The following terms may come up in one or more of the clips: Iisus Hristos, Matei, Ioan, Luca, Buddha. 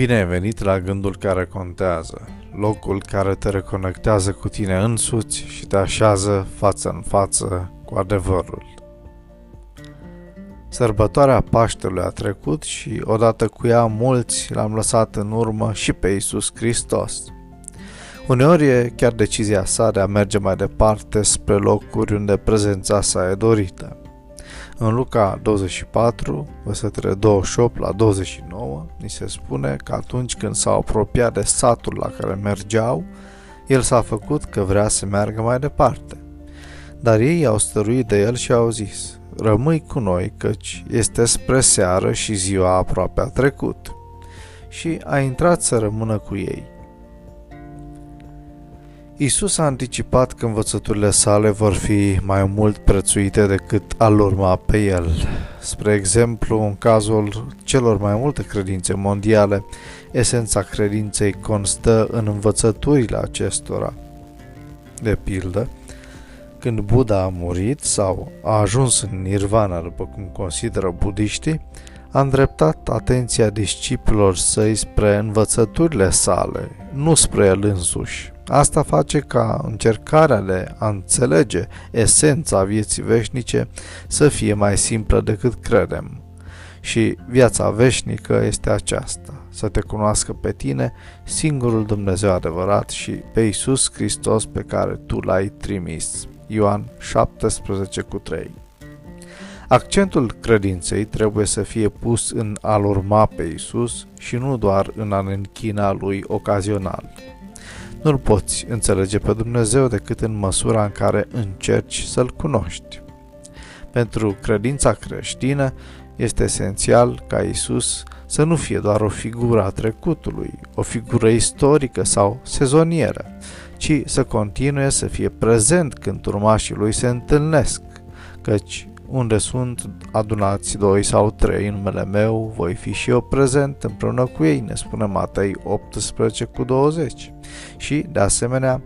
Bine ai venit la gândul care contează, locul care te reconectează cu tine însuți și te așează față în față cu adevărul. Sărbătoarea Paștelui a trecut și odată cu ea mulți l-am lăsat în urmă și pe Iisus Hristos. Uneori e chiar decizia sa de a merge mai departe spre locuri unde prezența sa e dorită. În Luca 24, versetele 28 la 29, ni se spune că atunci când s-au apropiat de satul la care mergeau, el s-a făcut că vrea să meargă mai departe. Dar ei au stăruit de el și au zis: „Rămâi cu noi, căci este spre seară și ziua aproape a trecut.” Și a intrat să rămână cu ei. Iisus a anticipat că învățăturile sale vor fi mai mult prețuite decât al urma pe el. Spre exemplu, în cazul celor mai multe credințe mondiale, esența credinței constă în învățăturile acestora. De pildă, când Buddha a murit sau a ajuns în nirvana, după cum consideră budiștii, a îndreptat atenția discipilor săi spre învățăturile sale, nu spre el însuși. Asta face ca încercarea de a înțelege esența vieții veșnice să fie mai simplă decât credem. Și viața veșnică este aceasta: să te cunoască pe tine, singurul Dumnezeu adevărat, și pe Iisus Hristos pe care tu l-ai trimis. Ioan 17,3. Accentul credinței trebuie să fie pus în a-L urma pe Iisus și nu doar în a ne închina Lui ocazional. Nu-L poți înțelege pe Dumnezeu decât în măsura în care încerci să-L cunoști. Pentru credința creștină este esențial ca Iisus să nu fie doar o figură a trecutului, o figură istorică sau sezonieră, ci să continue să fie prezent când urmașii Lui se întâlnesc, căci unde sunt adunați 2 sau 3 în numele meu, voi fi și eu prezent împreună cu ei, ne spune Matei 18,20. Și, de asemenea,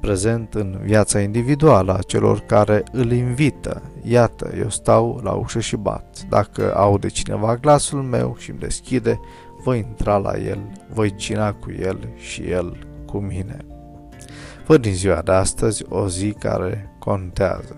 prezent în viața individuală a celor care îl invită. Iată, eu stau la ușă și bat. Dacă aude cineva glasul meu și îmi deschide, voi intra la el, voi cina cu el și el cu mine. Fă din ziua de astăzi o zi care contează.